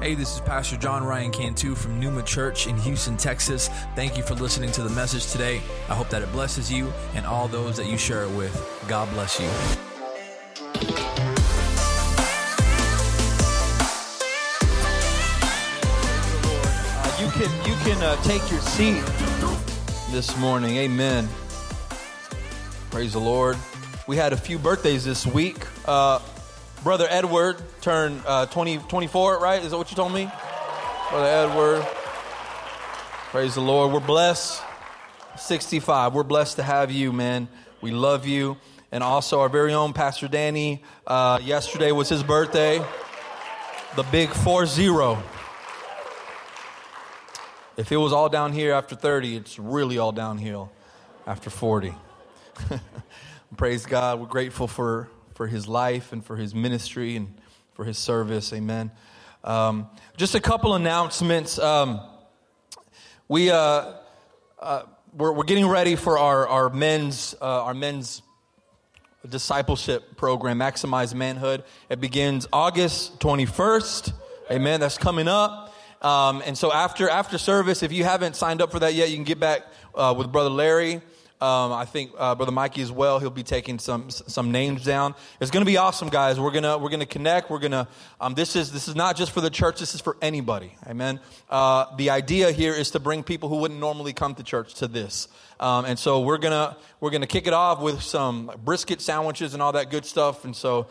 Hey, this is Pastor John Ryan Cantu from PNEUMA Church in Houston, Texas. Thank you for listening to the message today. I hope that it blesses you and all those that you share it with. God bless you. You can take your seat this morning. Amen. Praise the Lord. We had a few birthdays this week. Brother Edward turned 24, right? Is that what you told me? Brother Edward. Praise the Lord. We're blessed. 65. We're blessed to have you, man. We love you. And also our very own Pastor Danny. Yesterday was his birthday. The big 40. If it was all down here after 30, it's really all downhill after 40. Praise God. We're grateful for his life and for his ministry and for his service. Amen. Just a couple announcements. We're getting ready for our men's discipleship program, Maximize Manhood. It begins August 21st. Amen. That's coming up. And so after service, if you haven't signed up for that yet, you can get back with Brother Larry. I think Brother Mikey as well. He'll be taking some names down. It's going to be awesome, guys. We're gonna connect. This is not just for the church. This is for anybody. Amen. The idea here is to bring people who wouldn't normally come to church to this. And so we're gonna kick it off with some brisket sandwiches and all that good stuff. And so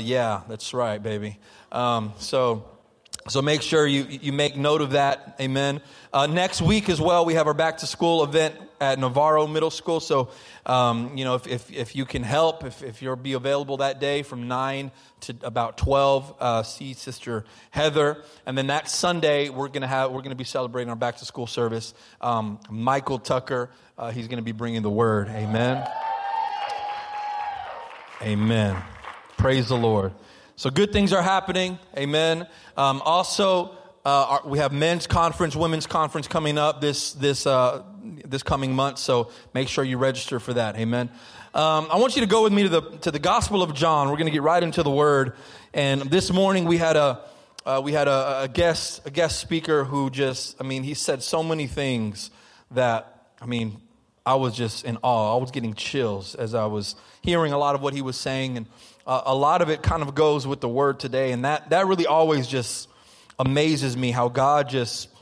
yeah, that's right, baby. So make sure you make note of that. Amen. Next week as well, we have our back to school event at Navarro Middle School. So, if you can help, if you'll be available that day from 9 to about 12, see Sister Heather. And then that Sunday, we're going to be celebrating our back to school service. Michael Tucker, he's going to be bringing the word. Amen. Amen. Praise the Lord. So good things are happening. Amen. Also, we have men's conference, women's conference coming up this coming month. So make sure you register for that. Amen. I want you to go with me to the Gospel of John. We're going to get right into the Word. And this morning we had a guest speaker who he said so many things that I was just in awe. I was getting chills as I was hearing a lot of what he was saying, and a lot of it kind of goes with the word today, and that really always just amazes me how God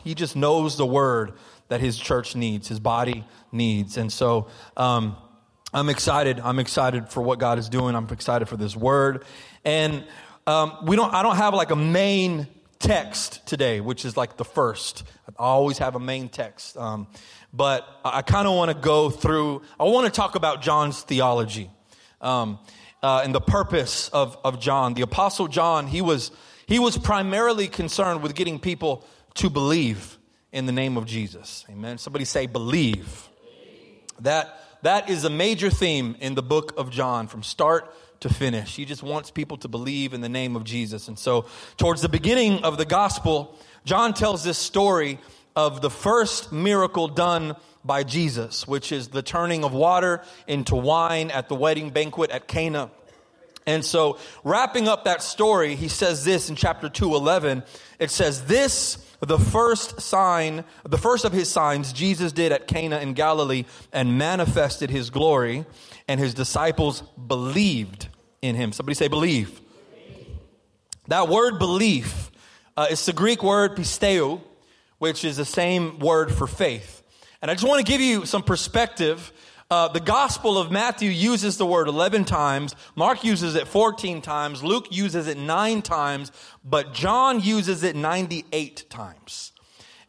he knows the word that his church needs, his body needs. And so I'm excited. I'm excited for what God is doing. I'm excited for this word. And I don't have like a main text today, which is like the first. I always have a main text. But I kind of want to talk about John's theology. And the purpose of John, the Apostle John, he was primarily concerned with getting people to believe in the name of Jesus. Amen. Somebody say believe. That is a major theme in the book of John from start to finish. He just wants people to believe in the name of Jesus. And so towards the beginning of the gospel, John tells this story of the first miracle done by Jesus, which is the turning of water into wine at the wedding banquet at Cana. And so wrapping up that story, he says this in chapter 2:11. It says, this, the first of his signs Jesus did at Cana in Galilee and manifested his glory, and his disciples believed in him. Somebody say believe. That word belief is the Greek word pisteo, which is the same word for faith. And I just want to give you some perspective. The Gospel of Matthew uses the word 11 times. Mark uses it 14 times. Luke uses it 9 times. But John uses it 98 times.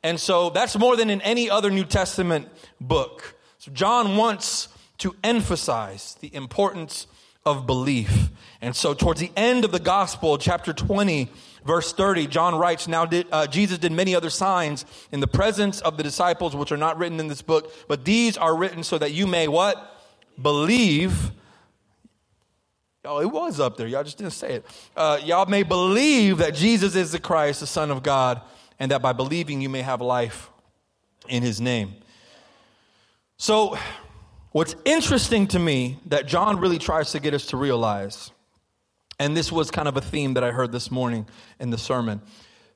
And so that's more than in any other New Testament book. So John wants to emphasize the importance of belief. And so towards the end of the Gospel, chapter 20, Verse 30, John writes, now Jesus did many other signs in the presence of the disciples, which are not written in this book, but these are written so that you may what? Believe. Oh, it was up there. Y'all just didn't say it. Y'all may believe that Jesus is the Christ, the Son of God, and that by believing you may have life in his name. So what's interesting to me that John really tries to get us to realize, and this was kind of a theme that I heard this morning in the sermon.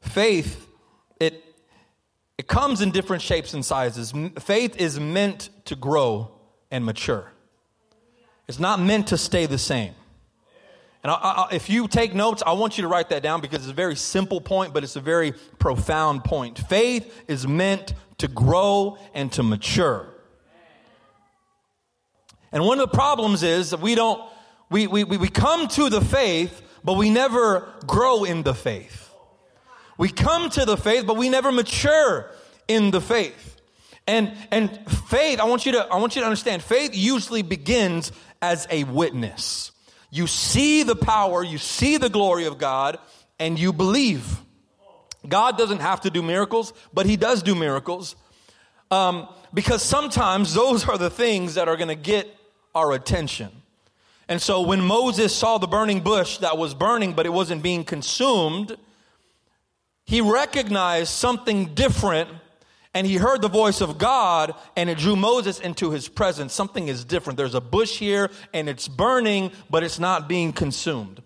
faith, it comes in different shapes and sizes. Faith is meant to grow and mature. It's not meant to stay the same. And if you take notes, I want you to write that down because it's a very simple point, but it's a very profound point. Faith is meant to grow and to mature. And one of the problems is that we come to the faith, but we never grow in the faith. We come to the faith, but we never mature in the faith. And faith, I want you to understand, faith usually begins as a witness. You see the power, you see the glory of God, and you believe. God doesn't have to do miracles, but he does do miracles. Because sometimes those are the things that are going to get our attention. And so when Moses saw the burning bush that was burning, but it wasn't being consumed, he recognized something different, and he heard the voice of God, and it drew Moses into his presence. Something is different. There's a bush here, and it's burning, but it's not being consumed.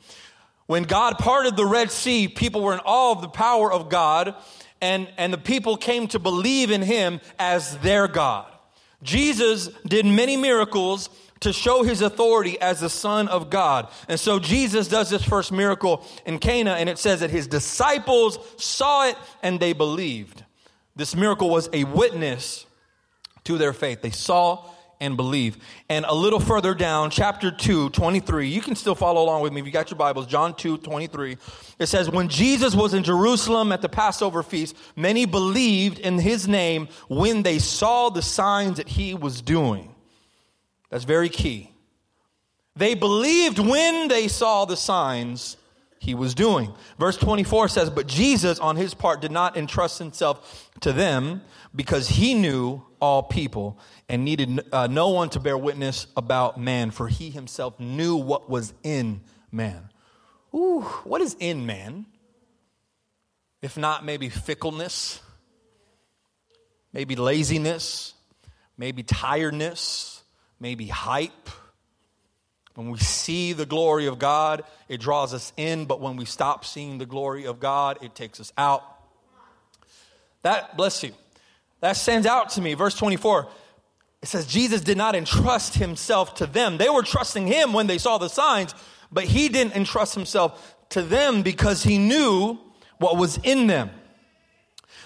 When God parted the Red Sea, people were in awe of the power of God, and the people came to believe in him as their God. Jesus did many miracles to show his authority as the Son of God. And so Jesus does this first miracle in Cana, and it says that his disciples saw it and they believed. This miracle was a witness to their faith. They saw and believed. And a little further down, chapter 2, 23, you can still follow along with me if you got your Bibles, John 2, 23. It says, when Jesus was in Jerusalem at the Passover feast, many believed in his name when they saw the signs that he was doing. That's very key. They believed when they saw the signs he was doing. Verse 24 says, but Jesus, on his part, did not entrust himself to them because he knew all people and needed no one to bear witness about man, for he himself knew what was in man. Ooh, what is in man? If not maybe fickleness, maybe laziness, maybe tiredness, maybe hype. When we see the glory of God, it draws us in, but when we stop seeing the glory of God, it takes us out. That, bless you, that stands out to me. Verse 24, it says, Jesus did not entrust himself to them. They were trusting him when they saw the signs, but he didn't entrust himself to them because he knew what was in them.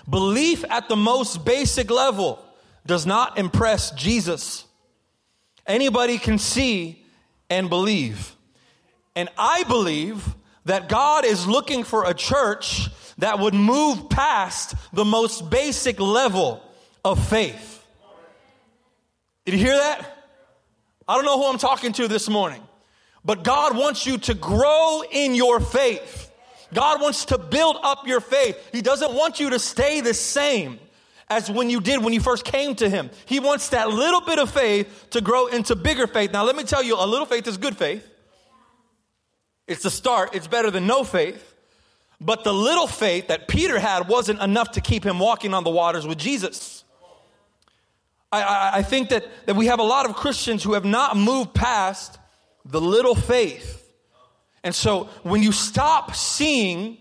Belief at the most basic level does not impress Jesus. Anybody can see and believe. And I believe that God is looking for a church that would move past the most basic level of faith. Did you hear that? I don't know who I'm talking to this morning, but God wants you to grow in your faith. God wants to build up your faith. He doesn't want you to stay the same as when you did when you first came to him. He wants that little bit of faith to grow into bigger faith. Now, let me tell you, a little faith is good faith. It's the start. It's better than no faith. But the little faith that Peter had wasn't enough to keep him walking on the waters with Jesus. I think that we have a lot of Christians who have not moved past the little faith. And so when you stop seeing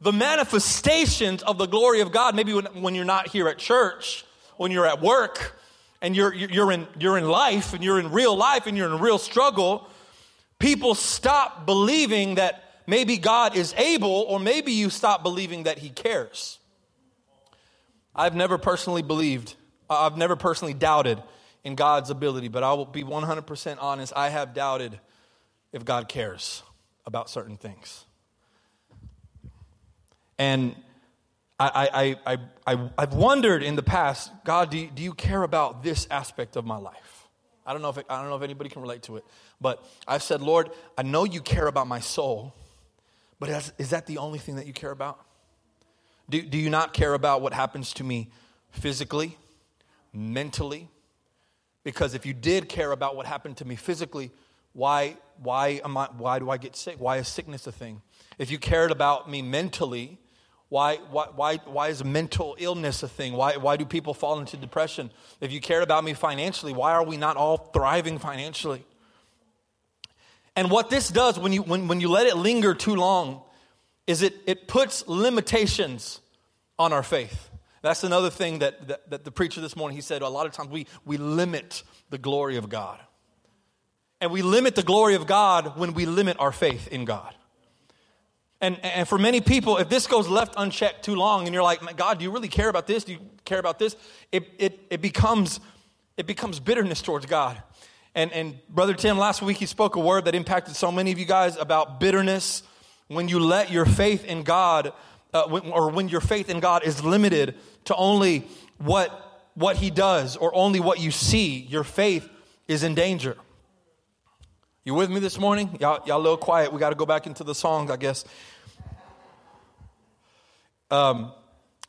the manifestations of the glory of God, maybe when you're not here at church, when you're at work, and you're in life, and you're in real life, and you're in real struggle, people stop believing that maybe God is able, or maybe you stop believing that he cares. I've never personally doubted in God's ability, but I will be 100% honest, I have doubted if God cares about certain things. And I've wondered in the past, God, do you care about this aspect of my life? I don't know if anybody can relate to it, but I've said, Lord, I know you care about my soul, but is that the only thing that you care about? Do you not care about what happens to me physically, mentally? Because if you did care about what happened to me physically, why do I get sick? Why is sickness a thing? If you cared about me mentally, why is mental illness a thing? Why do people fall into depression? If you cared about me financially, why are we not all thriving financially? And what this does when you let it linger too long is it puts limitations on our faith. That's another thing that the preacher this morning, he said, a lot of times we limit the glory of God. And we limit the glory of God when we limit our faith in God. And for many people, if this goes left unchecked too long, and you're like, God, do you really care about this? Do you care about this? It becomes bitterness towards God. And Brother Tim, last week he spoke a word that impacted so many of you guys about bitterness. When you let your faith in God, when your faith in God is limited to only what he does or only what you see, your faith is in danger. You with me this morning? Y'all a little quiet. We got to go back into the songs, I guess. I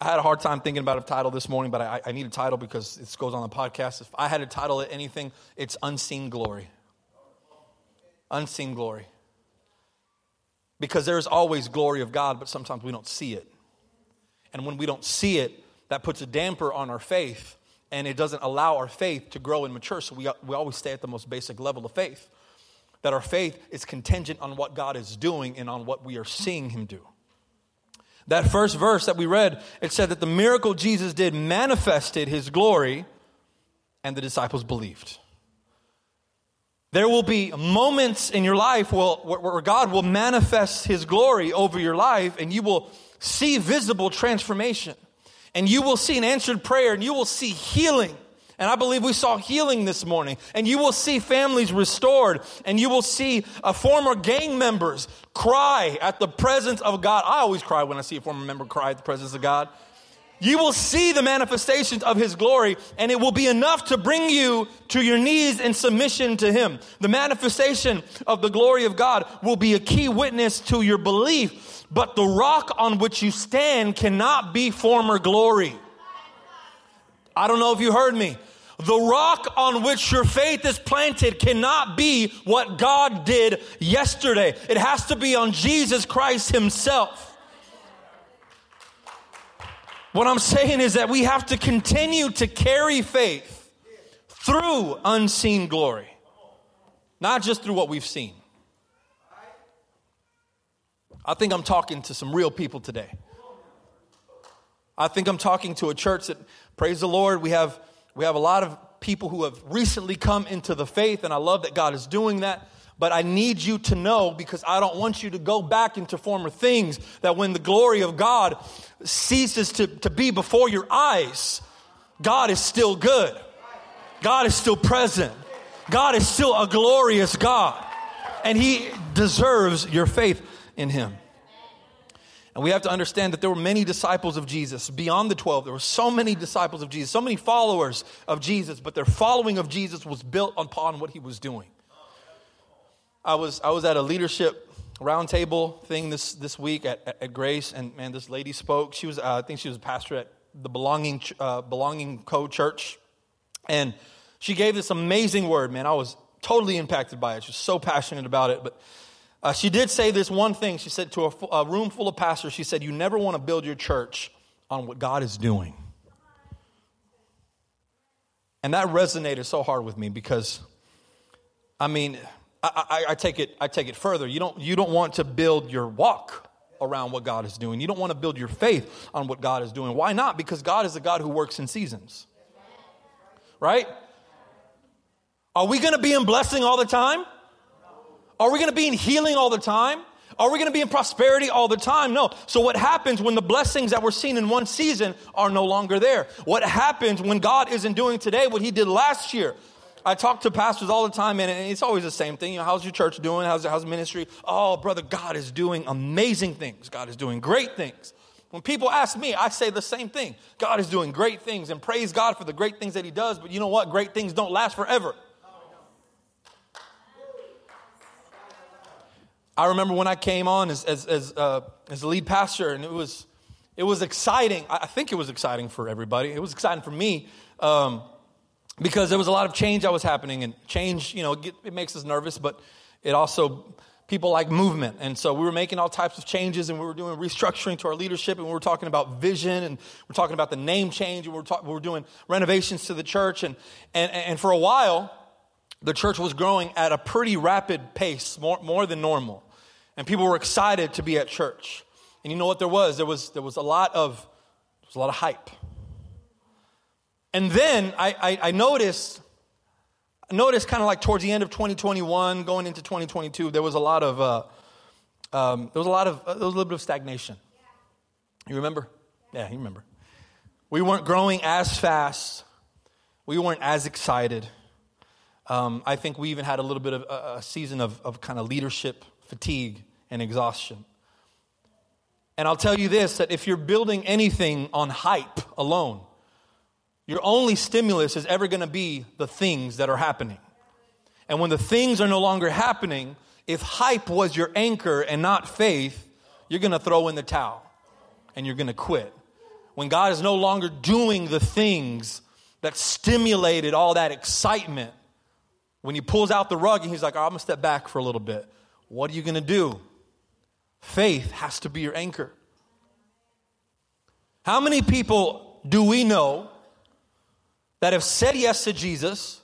had a hard time thinking about a title this morning, but I need a title because it goes on the podcast. If I had to title it anything, it's Unseen Glory. Unseen Glory. Because there is always glory of God, but sometimes we don't see it. And when we don't see it, that puts a damper on our faith, and it doesn't allow our faith to grow and mature. So we always stay at the most basic level of faith. That our faith is contingent on what God is doing and on what we are seeing him do. That first verse that we read, it said that the miracle Jesus did manifested his glory, and the disciples believed. There will be moments in your life where God will manifest his glory over your life, and you will see visible transformation, and you will see an answered prayer, and you will see healing. And I believe we saw healing this morning. And you will see families restored. And you will see former gang members cry at the presence of God. I always cry when I see a former member cry at the presence of God. You will see the manifestations of his glory. And it will be enough to bring you to your knees in submission to him. The manifestation of the glory of God will be a key witness to your belief. But the rock on which you stand cannot be former glory. I don't know if you heard me. The rock on which your faith is planted cannot be what God did yesterday. It has to be on Jesus Christ himself. What I'm saying is that we have to continue to carry faith through unseen glory. Not just through what we've seen. I think I'm talking to some real people today. I think I'm talking to a church that, praise the Lord, we have a lot of people who have recently come into the faith, and I love that God is doing that, but I need you to know, because I don't want you to go back into former things, that when the glory of God ceases to be before your eyes, God is still good. God is still present. God is still a glorious God, and he deserves your faith in him. And we have to understand that there were many disciples of Jesus. Beyond the 12, there were so many disciples of Jesus, so many followers of Jesus, but their following of Jesus was built upon what he was doing. I was at a leadership roundtable thing this week at Grace, and man, this lady spoke. She was I think she was a pastor at the Belonging Co Church, and she gave this amazing word. Man, I was totally impacted by it. She was so passionate about it, but. She did say this one thing. She said to a room full of pastors, she said, you never want to build your church on what God is doing. And that resonated so hard with me because, I mean, I take it further. You don't want to build your walk around what God is doing. You don't want to build your faith on what God is doing. Why not? Because God is a God who works in seasons, right? Are we going to be in blessing all the time? Are we going to be in healing all the time? Are we going to be in prosperity all the time? No. So what happens when the blessings that were seen in one season are no longer there? What happens when God isn't doing today what he did last year? I talk to pastors all the time, and it's always the same thing. You know, how's your church doing? How's ministry? Oh, brother, God is doing amazing things. God is doing great things. When people ask me, I say the same thing. God is doing great things, and praise God for the great things that he does. But you know what? Great things don't last forever. I remember when I came on as the lead pastor, and it was exciting. I think it was exciting for everybody. It was exciting for me because there was a lot of change that was happening, and change, you know, it makes us nervous, but it also, people like movement. And so we were making all types of changes, and we were doing restructuring to our leadership, and we were talking about vision, and we're talking about the name change, and we were doing renovations to the church, and for a while. The church was growing at a pretty rapid pace, more than normal. And people were excited to be at church. And you know what there was? There was a lot of hype. And then I noticed kind of like towards the end of 2021, going into 2022, there was a little bit of stagnation. You remember? Yeah, you remember. We weren't growing as fast. We weren't as excited. I think we even had a little bit of a season of kind of leadership fatigue and exhaustion. And I'll tell you this, that if you're building anything on hype alone, your only stimulus is ever going to be the things that are happening. And when the things are no longer happening, if hype was your anchor and not faith, you're going to throw in the towel and you're going to quit. When God is no longer doing the things that stimulated all that excitement, when he pulls out the rug and he's like, oh, I'm going to step back for a little bit. What are you going to do? Faith has to be your anchor. How many people do we know that have said yes to Jesus,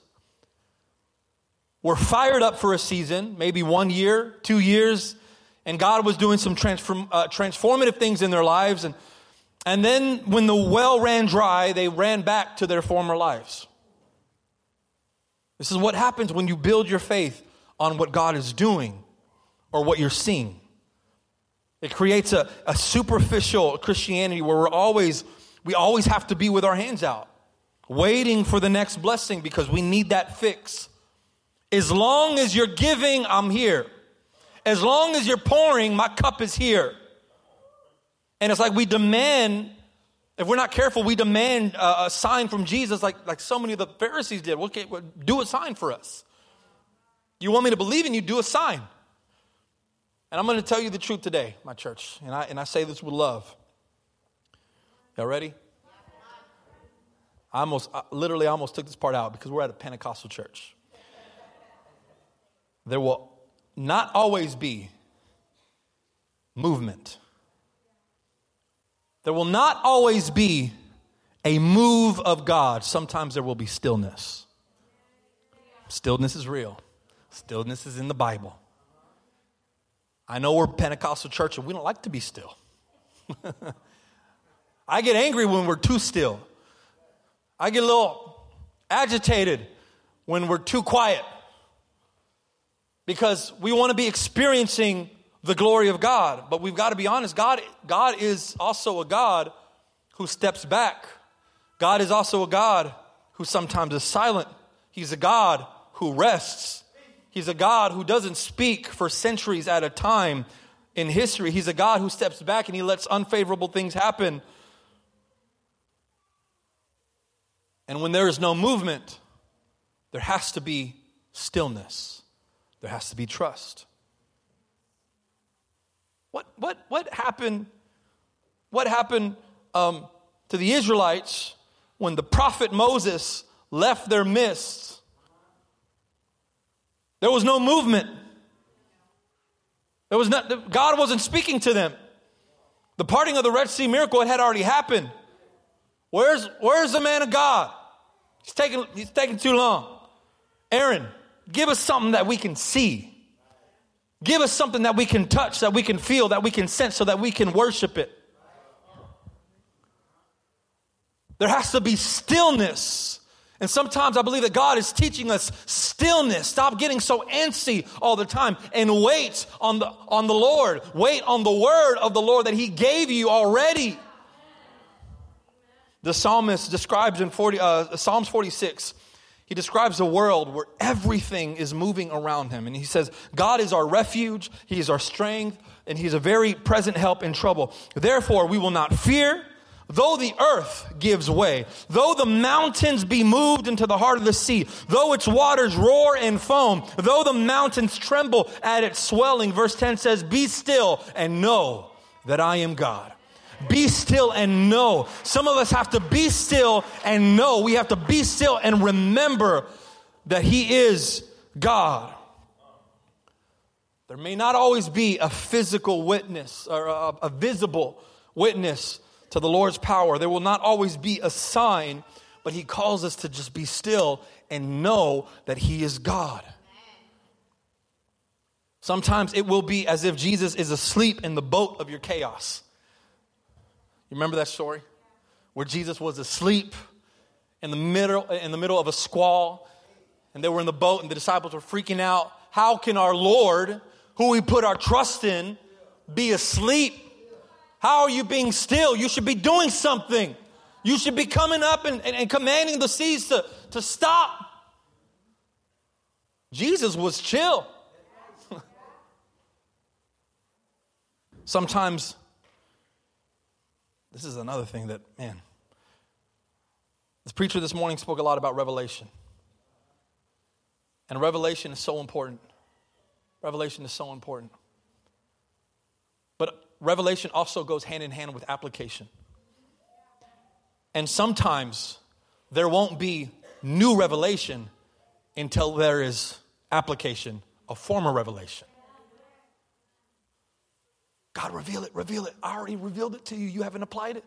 were fired up for a season, maybe 1 year, 2 years, and God was doing some transformative things in their lives, and then when the well ran dry, they ran back to their former lives? This is what happens when you build your faith on what God is doing or what you're seeing. It creates a superficial Christianity where we always have to be with our hands out, waiting for the next blessing because we need that fix. As long as you're giving, I'm here. As long as you're pouring, my cup is here. And it's like we demand, if we're not careful, we demand a sign from Jesus like so many of the Pharisees did. Okay, do a sign for us. You want me to believe in you, do a sign. And I'm going to tell you the truth today, my church. And I say this with love. Y'all ready? I almost took this part out because we're at a Pentecostal church. There will not always be movement. There will not always be a move of God. Sometimes there will be stillness. Stillness is real. Stillness is in the Bible. I know we're a Pentecostal church and we don't like to be still. I get angry when we're too still. I get a little agitated when we're too quiet because we want to be experiencing the glory of God. But we've got to be honest. God is also a God who steps back. God is also a God who sometimes is silent. He's a God who rests. He's a God who doesn't speak for centuries at a time in history. He's a God who steps back and he lets unfavorable things happen. And when there is no movement, there has to be stillness. There has to be trust. What happened to the Israelites when the prophet Moses left their midst? There was no movement. God wasn't speaking to them. The parting of the Red Sea miracle, it had already happened. Where's the man of God? He's taking too long. Aaron, give us something that we can see. Give us something that we can touch, that we can feel, that we can sense, so that we can worship it. There has to be stillness. And sometimes I believe that God is teaching us stillness. Stop getting so antsy all the time and wait on the Lord. Wait on the word of the Lord that he gave you already. The psalmist describes in Psalms 46, he describes a world where everything is moving around him. And he says, God is our refuge, he is our strength, and he's a very present help in trouble. Therefore, we will not fear. Though the earth gives way, though the mountains be moved into the heart of the sea, though its waters roar and foam, though the mountains tremble at its swelling. Verse 10 says, be still and know that I am God. Be still and know. Some of us have to be still and know. We have to be still and remember that he is God. There may not always be a physical witness or a visible witness to the Lord's power. There will not always be a sign, but he calls us to just be still and know that he is God. Sometimes it will be as if Jesus is asleep in the boat of your chaos. You remember that story where Jesus was asleep in the middle of a squall, and they were in the boat, and the disciples were freaking out. How can our Lord, who we put our trust in, be asleep? How are you being still? You should be doing something. You should be coming up and commanding the seas to stop. Jesus was chill. Sometimes, this is another thing that, man, this preacher this morning spoke a lot about revelation. And revelation is so important. Revelation is so important. But revelation also goes hand in hand with application. And sometimes there won't be new revelation until there is application of former revelation. God, reveal it, reveal it. I already revealed it to you. You haven't applied it.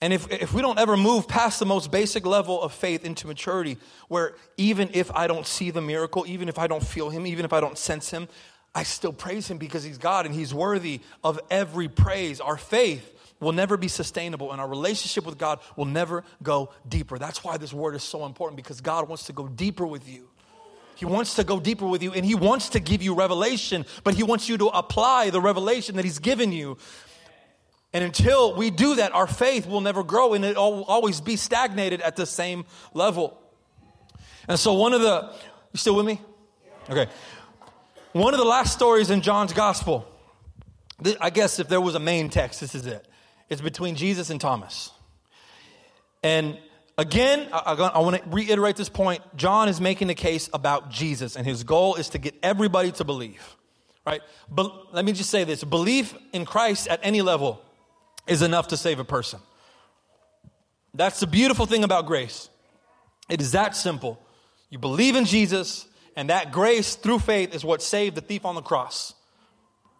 And if we don't ever move past the most basic level of faith into maturity, where even if I don't see the miracle, even if I don't feel him, even if I don't sense him, I still praise him because he's God and he's worthy of every praise. Our faith will never be sustainable, and our relationship with God will never go deeper. That's why this word is so important, because God wants to go deeper with you. He wants to go deeper with you, and he wants to give you revelation, but he wants you to apply the revelation that he's given you. And until we do that, our faith will never grow, and it will always be stagnated at the same level. And so you still with me? Okay. One of the last stories in John's gospel, I guess if there was a main text, this is it. It's between Jesus and Thomas. And again, I want to reiterate this point. John is making the case about Jesus, and his goal is to get everybody to believe, right? But let me just say this. Belief in Christ at any level is enough to save a person. That's the beautiful thing about grace. It is that simple. You believe in Jesus, and that grace through faith is what saved the thief on the cross.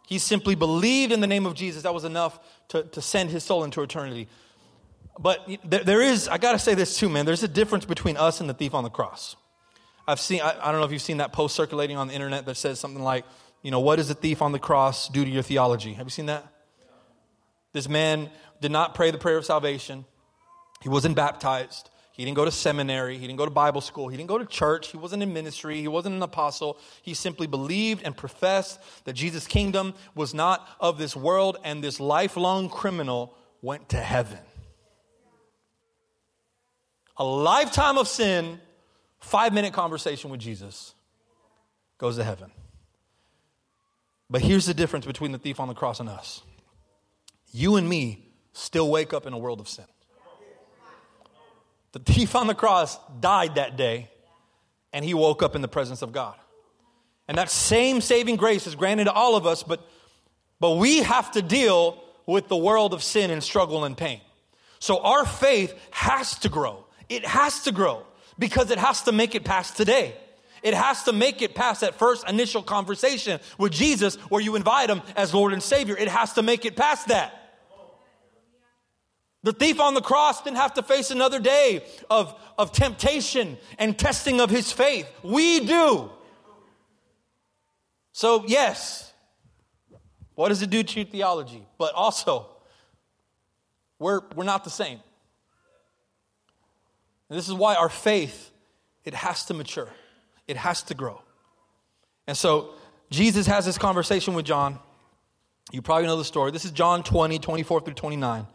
He simply believed in the name of Jesus. That was enough to send his soul into eternity. But there is, I got to say this too, man. There's a difference between us and the thief on the cross. I don't know if you've seen that post circulating on the internet that says something like, you know, what does the thief on the cross do to your theology? Have you seen that? This man did not pray the prayer of salvation. He wasn't baptized. He didn't go to seminary. He didn't go to Bible school. He didn't go to church. He wasn't in ministry. He wasn't an apostle. He simply believed and professed that Jesus' kingdom was not of this world, and this lifelong criminal went to heaven. A lifetime of sin, 5-minute conversation with Jesus, goes to heaven. But here's the difference between the thief on the cross and us. You and me still wake up in a world of sin. The thief on the cross died that day, and he woke up in the presence of God. And that same saving grace is granted to all of us, but we have to deal with the world of sin and struggle and pain. So our faith has to grow. It has to grow because it has to make it past today. It has to make it past that first initial conversation with Jesus where you invite him as Lord and Savior. It has to make it past that. The thief on the cross didn't have to face another day of temptation and testing of his faith. We do. So yes, what does it do to your theology? But also, we're not the same. And this is why our faith, it has to mature. It has to grow. And so Jesus has this conversation with John. You probably know the story. This is John 20, 24 through 29.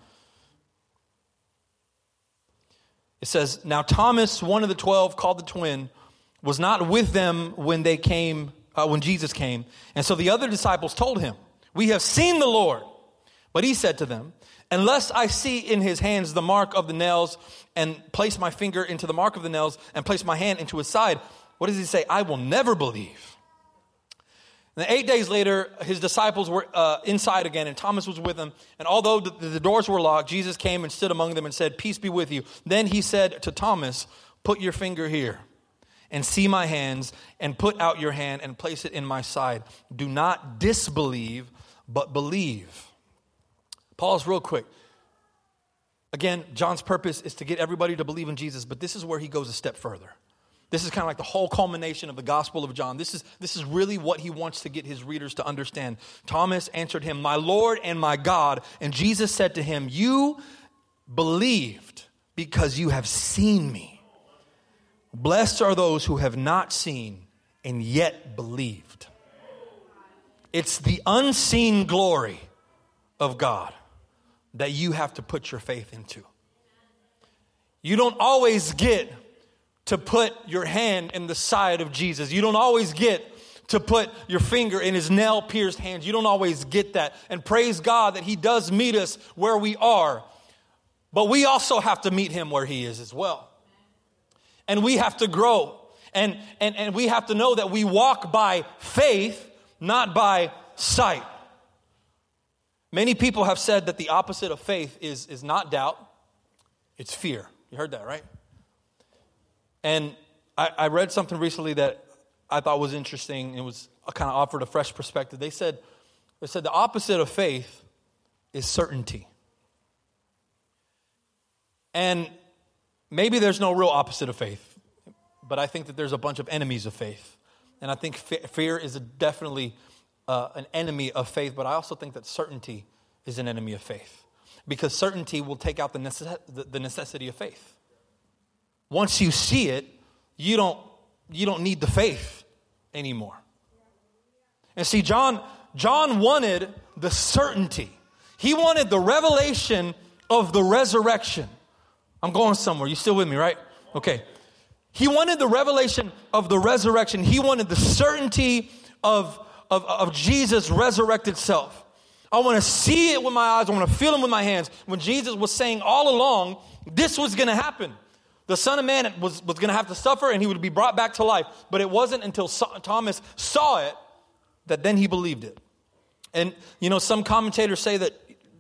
It says, now Thomas, one of the 12, called the twin, was not with them when they came, when Jesus came. And so the other disciples told him, we have seen the Lord. But he said to them, unless I see in his hands the mark of the nails and place my finger into the mark of the nails and place my hand into his side, what does he say? I will never believe. And 8 days later, his disciples were inside again, and Thomas was with them. And although the doors were locked, Jesus came and stood among them and said, peace be with you. Then he said to Thomas, put your finger here and see my hands, and put out your hand and place it in my side. Do not disbelieve, but believe. Pause real quick. Again, John's purpose is to get everybody to believe in Jesus, but this is where he goes a step further. This is kind of like the whole culmination of the Gospel of John. This is really what he wants to get his readers to understand. Thomas answered him, "My Lord and my God." And Jesus said to him, "You believed because you have seen me. Blessed are those who have not seen and yet believed." It's the unseen glory of God that you have to put your faith into. You don't always get to put your hand in the side of Jesus. You don't always get to put your finger in his nail-pierced hands. You don't always get that. And praise God that he does meet us where we are. But we also have to meet him where he is as well. And we have to grow. And we have to know that we walk by faith, not by sight. Many people have said that the opposite of faith is not doubt, it's fear. You heard that, right? And I read something recently that I thought was interesting. It was kind of offered a fresh perspective. They said the opposite of faith is certainty. And maybe there's no real opposite of faith, but I think that there's a bunch of enemies of faith. And I think fear is definitely an enemy of faith, but I also think that certainty is an enemy of faith because certainty will take out the necessity of faith. Once you see it, you don't need the faith anymore. And see, John wanted the certainty. He wanted the revelation of the resurrection. I'm going somewhere. You still with me, right? Okay. He wanted the revelation of the resurrection. He wanted the certainty of Jesus' resurrected self. I want to see it with my eyes. I want to feel him with my hands. When Jesus was saying all along, this was going to happen. The Son of Man was going to have to suffer and he would be brought back to life. But it wasn't until Thomas saw it that then he believed it. And, you know, some commentators say that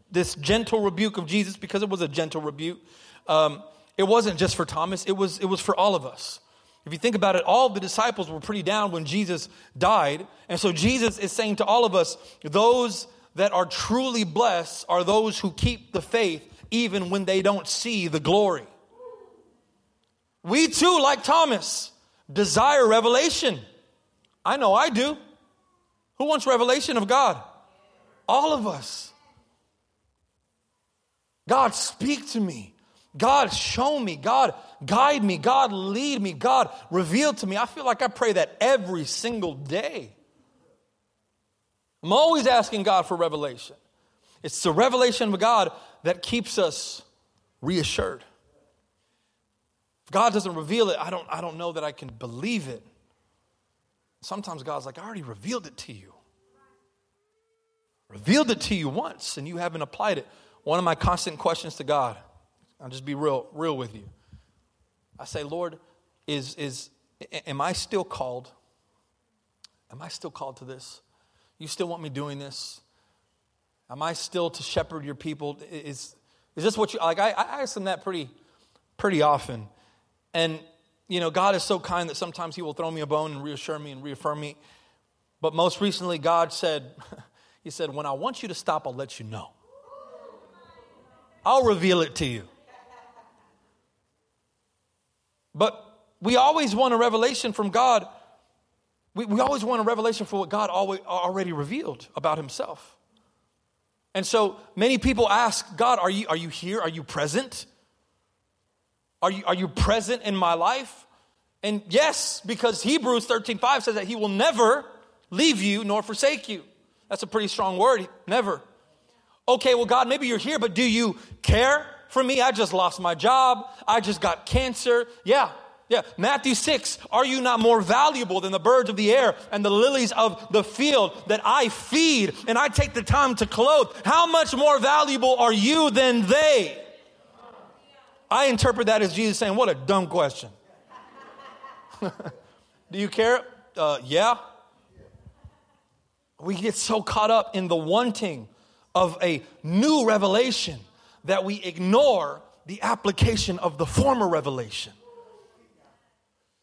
this gentle rebuke of Jesus, because it was a gentle rebuke, it wasn't just for Thomas. It was for all of us. If you think about it, all the disciples were pretty down when Jesus died. And so Jesus is saying to all of us, those that are truly blessed are those who keep the faith even when they don't see the glory. We too, like Thomas, desire revelation. I know I do. Who wants revelation of God? All of us. God, speak to me. God, show me. God, guide me. God, lead me. God, reveal to me. I feel like I pray that every single day. I'm always asking God for revelation. It's the revelation of God that keeps us reassured. God doesn't reveal it. I don't know that I can believe it. Sometimes God's like, I already revealed it to you. Revealed it to you once, and you haven't applied it. One of my constant questions to God, I'll just be real with you. I say, Lord, am I still called? Am I still called to this? You still want me doing this? Am I still to shepherd your people? Is this what you like? I ask them that pretty often. And, you know, God is so kind that sometimes he will throw me a bone and reassure me and reaffirm me. But most recently, God said, he said, when I want you to stop, I'll let you know. I'll reveal it to you. But we always want a revelation from God. We always want a revelation for what God already revealed about himself. And so many people ask, God, are you here? Are you present? Are you present in my life? And yes, because Hebrews 13:5 says that he will never leave you nor forsake you. That's a pretty strong word, never. Okay, well, God, maybe you're here, but do you care for me? I just lost my job. I just got cancer. Yeah. Matthew 6, are you not more valuable than the birds of the air and the lilies of the field that I feed and I take the time to clothe? How much more valuable are you than they? I interpret that as Jesus saying, what a dumb question. Do you care? Yeah. We get so caught up in the wanting of a new revelation that we ignore the application of the former revelation.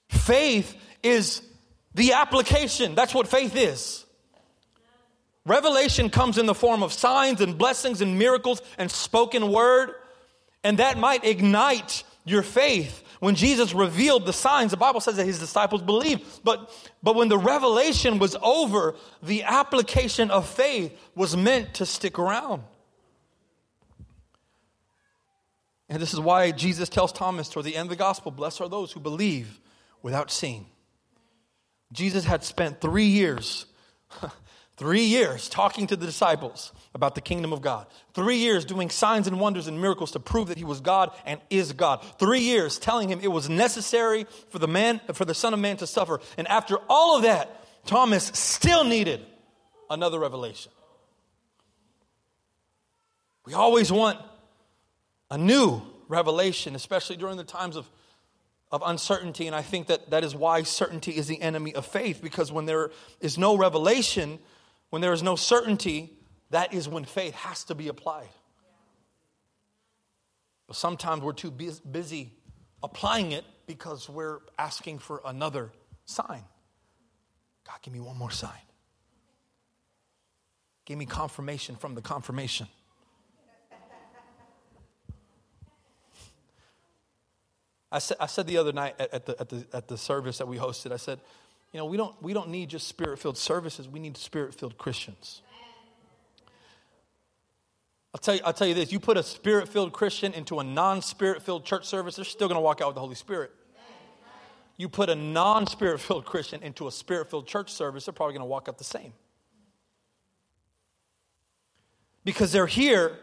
Faith is the application. That's what faith is. Revelation comes in the form of signs and blessings and miracles and spoken word. And that might ignite your faith. When Jesus revealed the signs, the Bible says that his disciples believed. But when the revelation was over, the application of faith was meant to stick around. And this is why Jesus tells Thomas toward the end of the gospel, blessed are those who believe without seeing. Jesus had spent 3 years, 3 years talking to the disciples about the kingdom of God. 3 years doing signs and wonders and miracles to prove that he was God and is God. 3 years telling him it was necessary for the Son of Man to suffer. And after all of that, Thomas still needed another revelation. We always want a new revelation, especially during the times of uncertainty. And I think that is why certainty is the enemy of faith, because when there is no revelation, when there is no certainty, that is when faith has to be applied. But sometimes we're too busy applying it because we're asking for another sign. God, give me one more sign. Give me confirmation from the confirmation. I said the other night at the service that we hosted, I said, you know, we don't need just spirit-filled services. We need spirit-filled Christians. I'll tell you this. You put a spirit-filled Christian into a non-spirit-filled church service, they're still going to walk out with the Holy Spirit. You put a non-spirit-filled Christian into a spirit-filled church service, they're probably going to walk out the same. Because they're here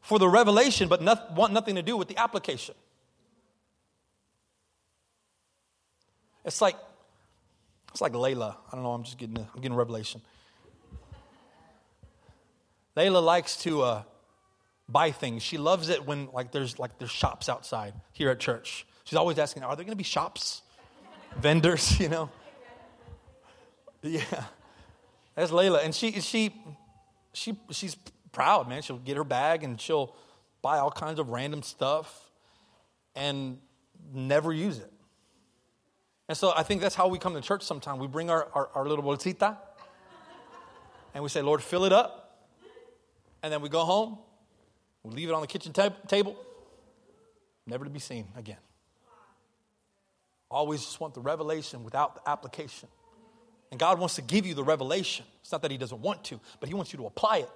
for the revelation, but want nothing to do with the application. It's like Layla. I don't know. I'm getting revelation. Layla likes to buy things. She loves it when there's shops outside here at church. She's always asking, "Are there going to be shops, vendors?" You know. Yeah, that's Layla, and she's proud, man. She'll get her bag and she'll buy all kinds of random stuff and never use it. And so I think that's how we come to church sometimes. We bring our little bolsita and we say, Lord, fill it up. And then we go home. We leave it on the kitchen table. Never to be seen again. Always just want the revelation without the application. And God wants to give you the revelation. It's not that he doesn't want to, but he wants you to apply it.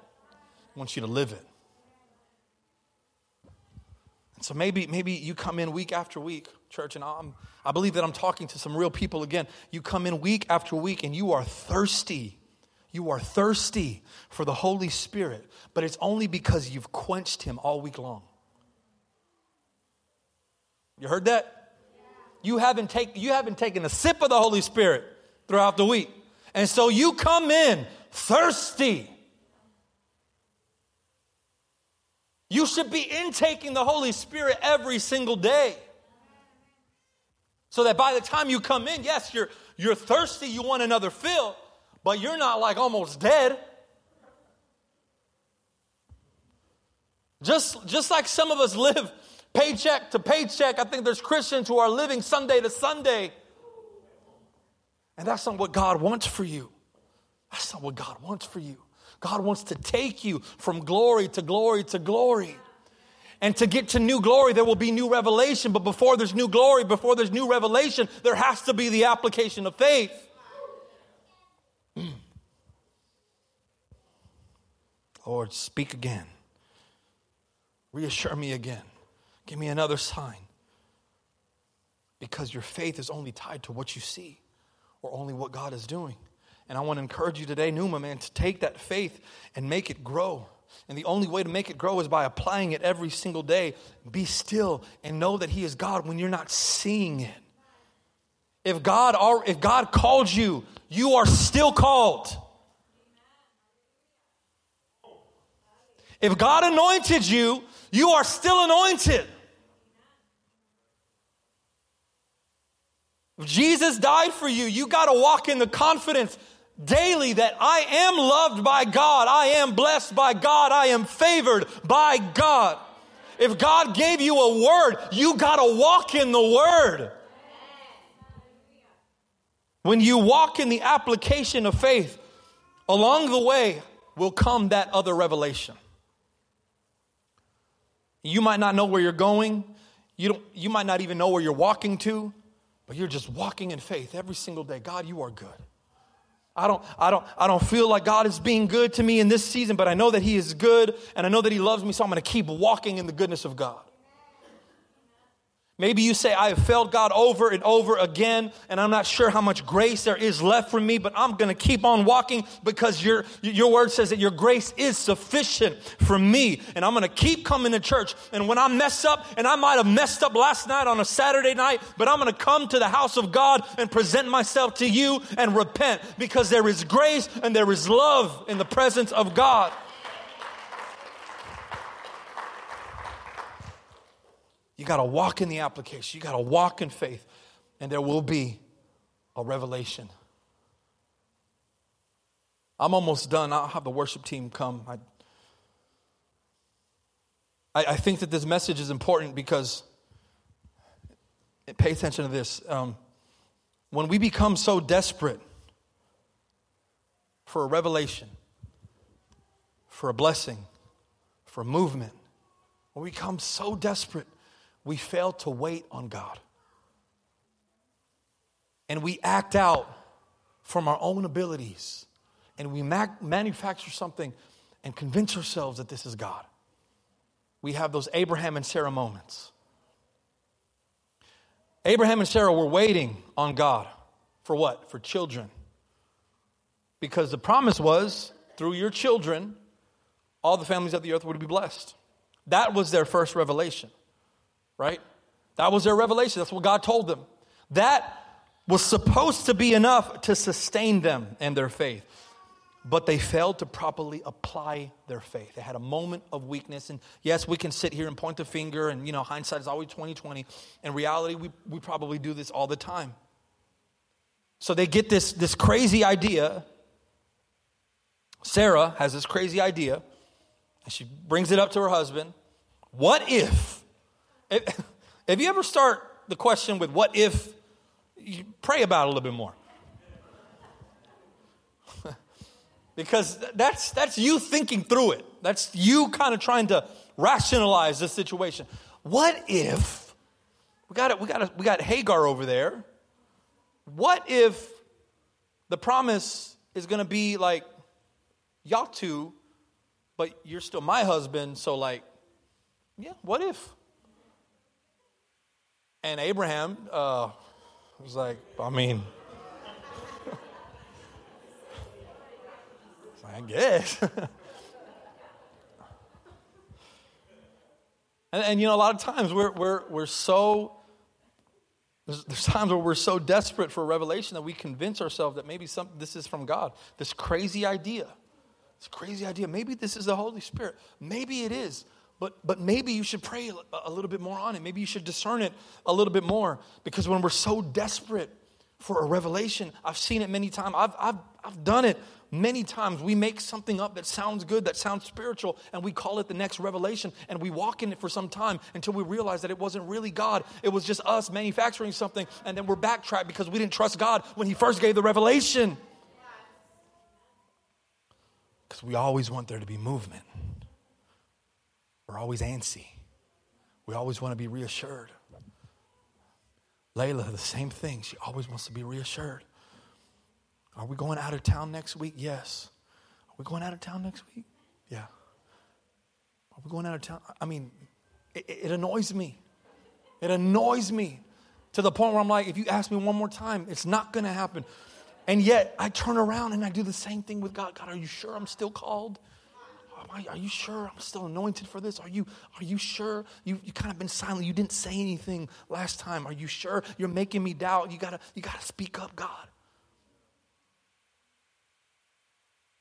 He wants you to live it. And so maybe you come in week after week, church, and I believe that I'm talking to some real people again. You come in week after week and you are thirsty. You are thirsty for the Holy Spirit, but it's only because you've quenched him all week long. You heard that? Yeah. You haven't taken a sip of the Holy Spirit throughout the week. And so you come in thirsty. You should be intaking the Holy Spirit every single day. So that by the time you come in, yes, you're thirsty, you want another fill, but you're not like almost dead. Just like some of us live paycheck to paycheck, I think there's Christians who are living Sunday to Sunday. And that's not what God wants for you. That's not what God wants for you. God wants to take you from glory to glory to glory. And to get to new glory, there will be new revelation. But before there's new glory, before there's new revelation, there has to be the application of faith. Lord, speak again. Reassure me again. Give me another sign. Because your faith is only tied to what you see or only what God is doing. And I want to encourage you today, Pneuma, man, to take that faith and make it grow. And the only way to make it grow is by applying it every single day. Be still and know that he is God when you're not seeing it. If God called you, you are still called. If God anointed you, you are still anointed. If Jesus died for you, you got to walk in the confidence daily that I am loved by God, I am blessed by God, I am favored by God. If God gave you a word, you got to walk in the word. When you walk in the application of faith, along the way will come that other revelation. You might not know where you're going. You might not even know where you're walking to, but you're just walking in faith every single day. God, you are good. I don't feel like God is being good to me in this season, but I know that He is good and I know that He loves me, so I'm going to keep walking in the goodness of God. Maybe you say, I have failed God over and over again, and I'm not sure how much grace there is left for me, but I'm going to keep on walking because your word says that your grace is sufficient for me, and I'm going to keep coming to church. And when I mess up, and I might have messed up last night on a Saturday night, but I'm going to come to the house of God and present myself to you and repent because there is grace and there is love in the presence of God. You got to walk in the application. You got to walk in faith, and there will be a revelation. I'm almost done. I'll have the worship team come. I think that this message is important because, pay attention to this. When we become so desperate for a revelation, for a blessing, for a movement, when we become so desperate, we fail to wait on God. And we act out from our own abilities. And we manufacture something and convince ourselves that this is God. We have those Abraham and Sarah moments. Abraham and Sarah were waiting on God. For what? For children. Because the promise was, through your children, all the families of the earth would be blessed. That was their first revelation. Right? That was their revelation. That's what God told them. That was supposed to be enough to sustain them and their faith. But they failed to properly apply their faith. They had a moment of weakness. And yes, we can sit here and point the finger and, hindsight is always 20/20. In reality, we probably do this all the time. So they get this crazy idea. Sarah has this crazy idea. And she brings it up to her husband. What if... If you ever start the question with what if, you pray about it a little bit more. Because that's you thinking through it. That's you kind of trying to rationalize the situation. What if we got Hagar over there? What if the promise is going to be like y'all two, but you're still my husband, so what if? And Abraham was like, I guess. and a lot of times we're so, there's times where we're so desperate for a revelation that we convince ourselves that maybe this is from God. This crazy idea. Maybe this is the Holy Spirit. Maybe it is. But maybe you should pray a little bit more on it. Maybe you should discern it a little bit more. Because when we're so desperate for a revelation, I've seen it many times. I've done it many times. We make something up that sounds good, that sounds spiritual, and we call it the next revelation. And we walk in it for some time until we realize that it wasn't really God. It was just us manufacturing something. And then we're backtracked because we didn't trust God when He first gave the revelation. Because we always want there to be movement. We're always antsy. We always want to be reassured. Layla, the same thing. She always wants to be reassured. Are we going out of town next week? Yes. Are we going out of town next week? Yeah. Are we going out of town? I mean, it annoys me. It annoys me to the point where I'm like, if you ask me one more time, it's not going to happen. And yet I turn around and I do the same thing with God. God, are you sure I'm still called? Are you sure I'm still anointed for this? Are you sure? You kind of been silent. You didn't say anything last time. Are you sure? You're making me doubt. You gotta speak up, God.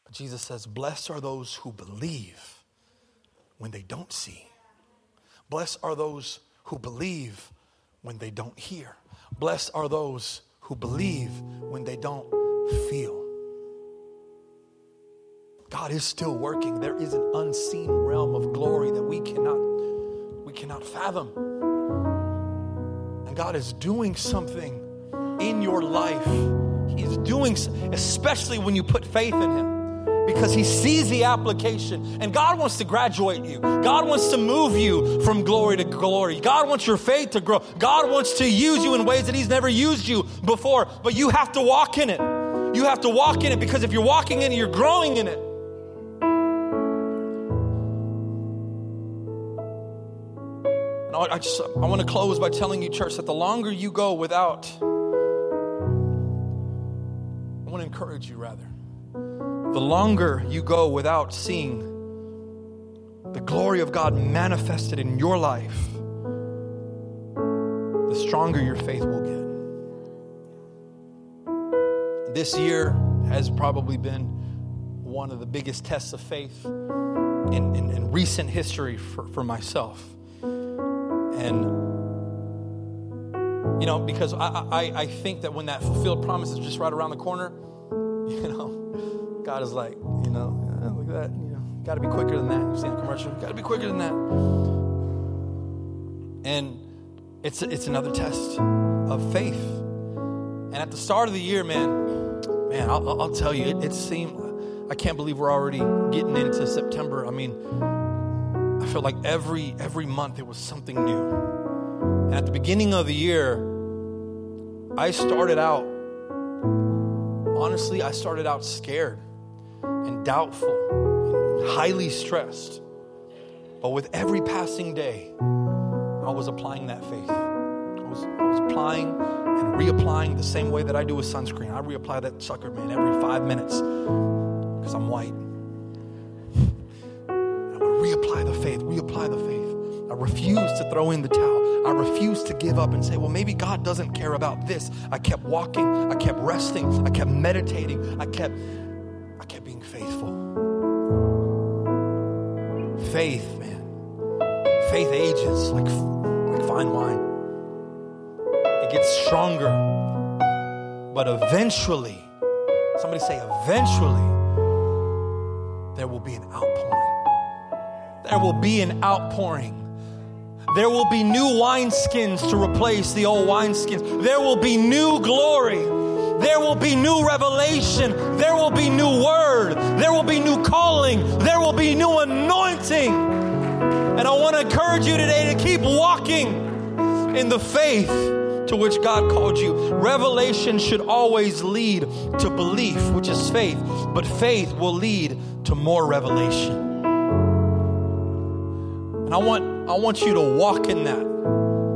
But Jesus says, blessed are those who believe when they don't see. Blessed are those who believe when they don't hear. Blessed are those who believe when they don't feel. God is still working. There is an unseen realm of glory that we cannot fathom. And God is doing something in your life. He is doing, especially when you put faith in Him. because he sees the application. And God wants to graduate you. God wants to move you from glory to glory. God wants your faith to grow. God wants to use you in ways that he's never used you before. But you have to walk in it. You have to walk in it, because if you're walking in it, you're growing in it. I want to close by telling you, church, that the longer you go without, I want to encourage you rather, the longer you go without seeing the glory of God manifested in your life, the stronger your faith will get. This year has probably been one of the biggest tests of faith in recent history for myself. And, you know, because I think that when that fulfilled promise is just right around the corner, you know, God is like, you know, look at that, you know, got to be quicker than that. You've seen the commercial, got to be quicker than that. And it's another test of faith. And at the start of the year, man, I'll tell you, it seemed, I can't believe we're already getting into September. I mean, I felt like every month there was something new. And at the beginning of the year, I started out scared and doubtful and highly stressed. But with every passing day, I was applying that faith. I was applying and reapplying the same way that I do with sunscreen. I reapply that sucker, man, every 5 minutes, because I'm white. Reapply the faith. I refuse to throw in the towel. I refuse to give up and say, well, maybe God doesn't care about this. I kept walking. I kept resting. I kept meditating. I kept being faithful. Faith, man. Faith ages like fine wine. It gets stronger. But eventually, somebody say eventually, there will be an outpouring. There will be an outpouring. There will be new wineskins to replace the old wineskins. There will be new glory. There will be new revelation. There will be new word. There will be new calling. There will be new anointing. And I want to encourage you today to keep walking in the faith to which God called you. Revelation should always lead to belief, which is faith. But faith will lead to more revelation. And I want you to walk in that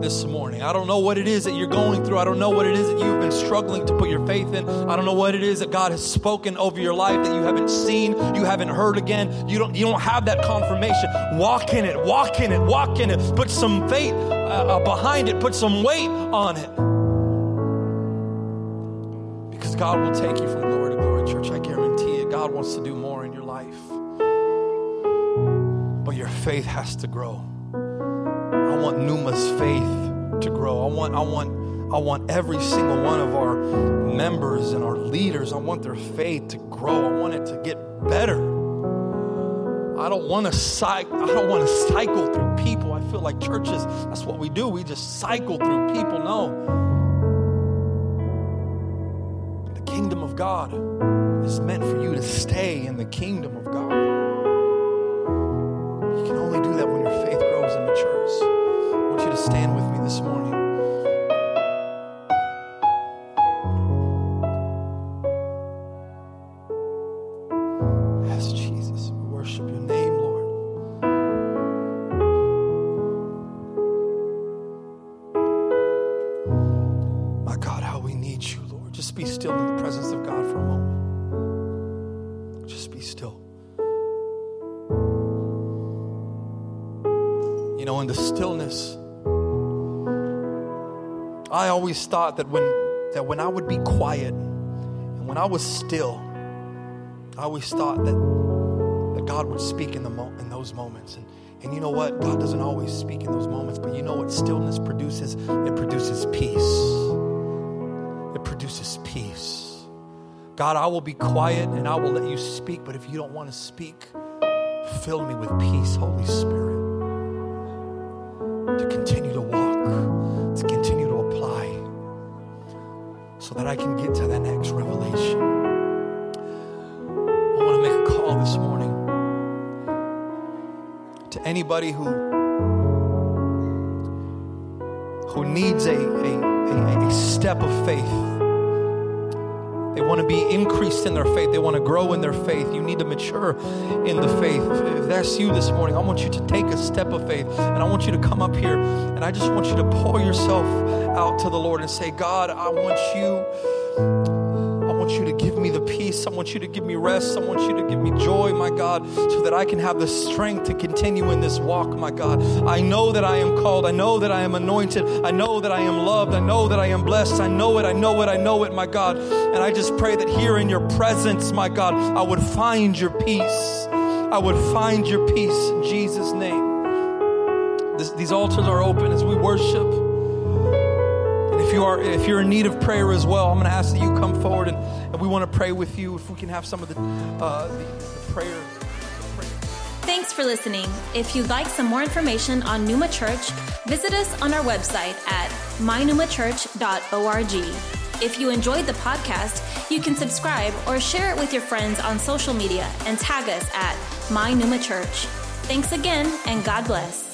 this morning. I don't know what it is that you're going through. I don't know what it is that you've been struggling to put your faith in. I don't know what it is that God has spoken over your life that you haven't seen, you haven't heard again. You don't have that confirmation. Walk in it, walk in it, walk in it. Put some faith behind it. Put some weight on it. Because God will take you from glory to glory, church. I guarantee it. God wants to do more in your life. But your faith has to grow. I want Numa's faith to grow. I want every single one of our members and our leaders, I want their faith to grow. I want it to get better. I don't want to cycle through people. I feel like churches, that's what we do. We just cycle through people. No. The kingdom of God is meant for you to stay in the kingdom of God. You can only do that when your faith grows and matures. I want you to stand with me this morning. Yes, Jesus, we worship your name, Lord. My God, how we need you, Lord. Just be still in the presence of God for a moment. Just be still. You know, in the stillness, I always thought that when I would be quiet and when I was still, I always thought that God would speak in those moments. And you know what? God doesn't always speak in those moments, but you know what stillness produces? It produces peace. It produces peace. God, I will be quiet and I will let you speak, but if you don't want to speak, fill me with peace, Holy Spirit. To continue to walk, to continue to apply, so that I can get to that next revelation. I want to make a call to anybody who needs a step of faith. They want to be increased in their faith. They want to grow in their faith. You need to mature in the faith. If that's you this morning, I want you to take a step of faith. And I want you to come up here. And I just want you to pour yourself out to the Lord and say, God, I want you to give me the peace. I want you to give me rest. I want you to give me joy, my God, so that I can have the strength to continue in this walk, my God. I know that I am called. I know that I am anointed. I know that I am loved. I know that I am blessed. I know it. I know it. I know it, my God. And I just pray that here in your presence, my God, I would find your peace. I would find your peace in Jesus' name. These altars are open as we worship. If you're in need of prayer as well, I'm going to ask that you come forward, and we want to pray with you. If we can have some of the prayer. Thanks for listening. If you'd like some more information on PNEUMA Church, visit us on our website at myneumachurch.org. If you enjoyed the podcast, you can subscribe or share it with your friends on social media and tag us at myneumachurch. Thanks again, and God bless.